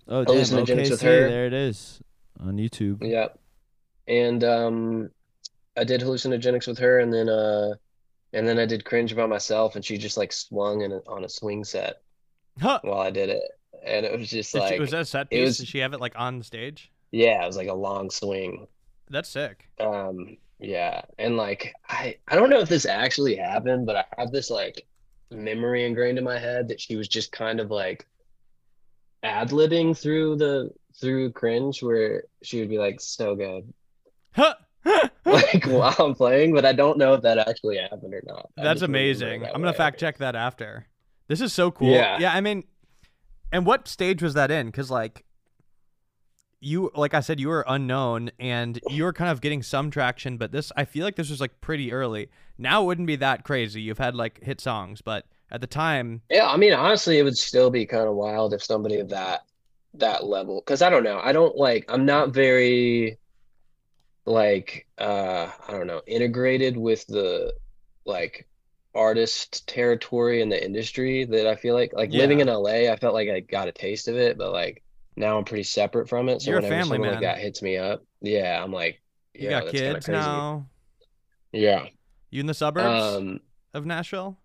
Oh, damn, Hallucinogenics with her. There it is on YouTube. Yeah. And I did Hallucinogenics with her and then, and then I did Cringe by myself, and she just like swung on a swing set while I did it, and it was just like was that a set piece? Did she have it like on stage? Yeah, it was like a long swing. That's sick. Yeah, and like I don't know if this actually happened, but I have this like memory ingrained in my head that she was just kind of like ad-libbing through Cringe, where she would be like, "So good." Huh. Like while I'm playing, but I don't know if that actually happened or not. That's amazing. I'm gonna fact check that after. This is so cool. Yeah, I mean, and what stage was that in? Because, like, you, like I said, you were unknown, and you were kind of getting some traction, but this, I feel like this was, like, pretty early. Now it wouldn't be that crazy. You've had, like, hit songs, but at the time... Yeah, I mean, honestly, it would still be kind of wild if somebody of that level... Because I don't know. I don't, like... I'm not very, like, I don't know, integrated with the, like... artist territory in the industry that I feel like living in LA, I felt like I got a taste of it, but like now I'm pretty separate from it. So whenever someone like that hits me up, yeah, I'm like, yeah, you got that's kids crazy. Now. Yeah, you in the suburbs of Nashville?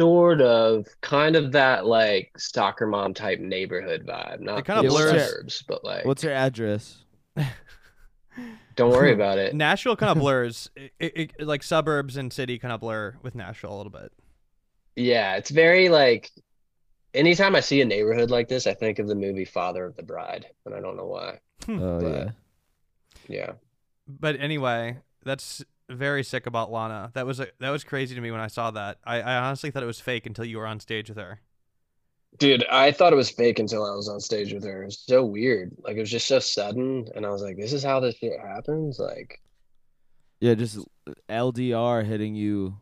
Sort of, kind of that like soccer mom type neighborhood vibe. Not kind of suburbs, but like, what's your address? Don't worry about it. Nashville kind of blurs. It like suburbs and city kind of blur with Nashville a little bit. Yeah, it's very like anytime I see a neighborhood like this, I think of the movie Father of the Bride, and I don't know why. Oh, but, yeah. But anyway, that's very sick about Lana. That was crazy to me when I saw that. I honestly thought it was fake until you were on stage with her. Dude, I thought it was fake until I was on stage with her. It was so weird. Like, it was just so sudden. And I was like, this is how this shit happens? Like, yeah, just LDR hitting you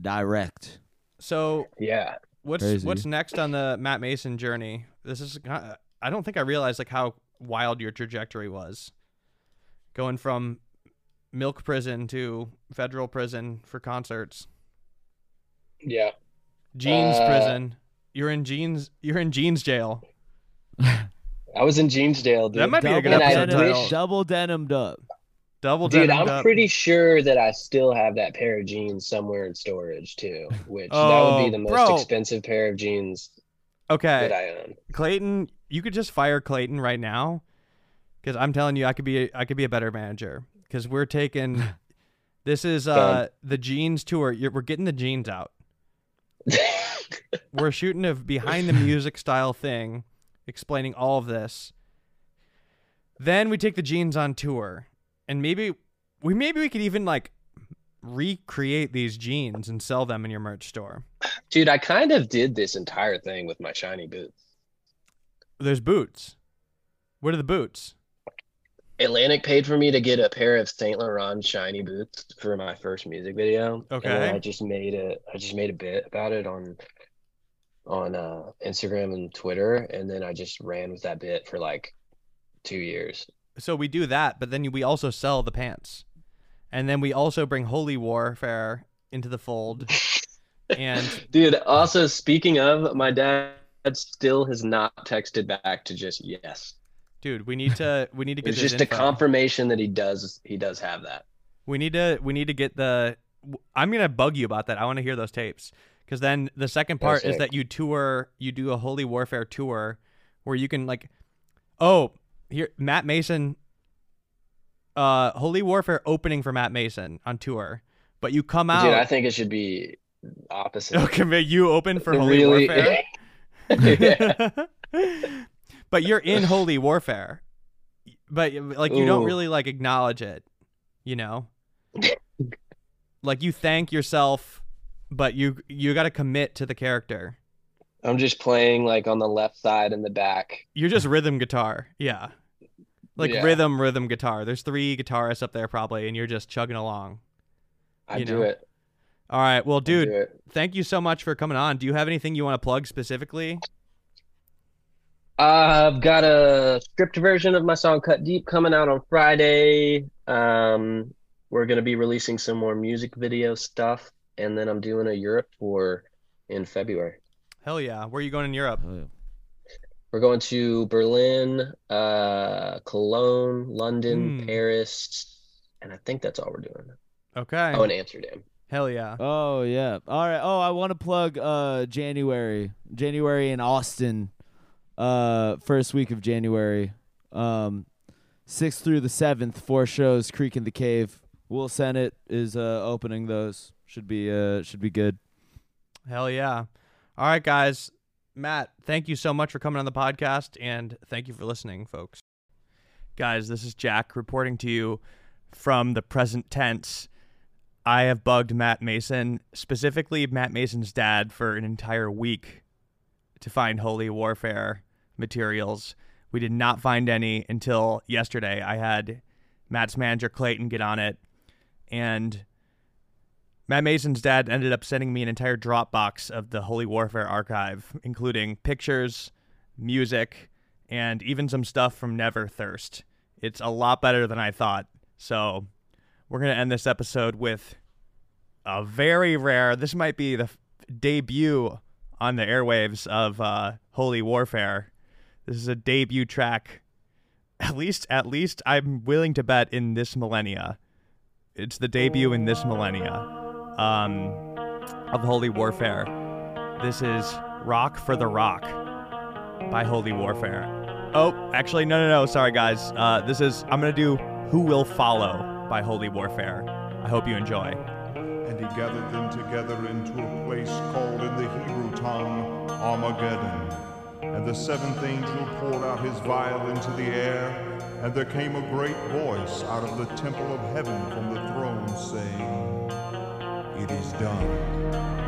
direct. So, yeah. What's next on the Matt Mason journey? This is, I don't think I realized, like, how wild your trajectory was. Going from milk prison to federal prison for concerts. Yeah. Jeans prison. You're in jeans jail. I was in jeans jail, dude. That might be a good episode title. Double denimed up. Dude, I'm pretty sure that I still have that pair of jeans somewhere in storage too, which that would be the most expensive pair of jeans that I own. Clayton, you could just fire Clayton right now, because I'm telling you, I could be a better manager, because we're taking this is the jeans tour. We're getting the jeans out. We're shooting a behind the music style thing explaining all of this. Then we take the jeans on tour, and maybe we could even like recreate these jeans and sell them in your merch store. Dude, I kind of did this entire thing with my shiny boots. There's boots. What are the boots? Atlantic paid for me to get a pair of Saint Laurent shiny boots for my first music video. Okay. And I just made a bit about it on Instagram and Twitter, and then I just ran with that bit for like 2 years. So we do that, but then we also sell the pants, and then we also bring Holy Warfare into the fold. And dude, also speaking of, my dad still has not texted back to just yes. Dude, we need to get. It's just the confirmation that he does have that. We need to get the. I'm gonna bug you about that. I want to hear those tapes, because then the second part is that you do a Holy Warfare tour, where you can like, here Matt Mason. Holy Warfare opening for Matt Mason on tour, but you come out. Dude, I think it should be opposite. Okay, but you open for Holy Warfare. Yeah. But you're in Holy Warfare, but like you don't really like acknowledge it, you know. Like you thank yourself, but you got to commit to the character. I'm just playing like on the left side in the back. You're just rhythm guitar, yeah. Like rhythm guitar. There's 3 guitarists up there probably, and you're just chugging along. I do it. All right, well, dude, thank you so much for coming on. Do you have anything you want to plug specifically? I've got a script version of my song Cut Deep coming out on Friday. We're going to be releasing some more music video stuff. And then I'm doing a Europe tour in February. Hell yeah. Where are you going in Europe? Oh, yeah. We're going to Berlin, Cologne, London, Paris. And I think that's all we're doing. Okay. Oh, and Amsterdam. Hell yeah. Oh, yeah. All right. Oh, I want to plug January in Austin. First week of January, 6th through the 7th, 4 shows. Creek in the Cave, Will Sennett is opening those. Should be good. Hell yeah! All right, guys. Matt, thank you so much for coming on the podcast, and thank you for listening, folks. Guys, this is Jack reporting to you from the present tense. I have bugged Matt Mason, specifically Matt Mason's dad, for an entire week to find Holy Warfare materials. We did not find any until yesterday. I had Matt's manager, Clayton, get on it, and Matt Mason's dad ended up sending me an entire Dropbox of the Holy Warfare archive, including pictures, music, and even some stuff from Neverthirst. It's a lot better than I thought, so we're going to end this episode with a very rare, this might be the debut on the airwaves of Holy Warfare. This is a debut track, at least I'm willing to bet in this millennia. It's the debut in this millennia of Holy Warfare. This is Rock for the Rock by Holy Warfare. Oh, actually, no, sorry guys. I'm going to do Who Will Follow by Holy Warfare. I hope you enjoy. And he gathered them together into a place called in the Hebrew tongue Armageddon. And the seventh angel poured out his vial into the air, and there came a great voice out of the temple of heaven from the throne saying, "It is done."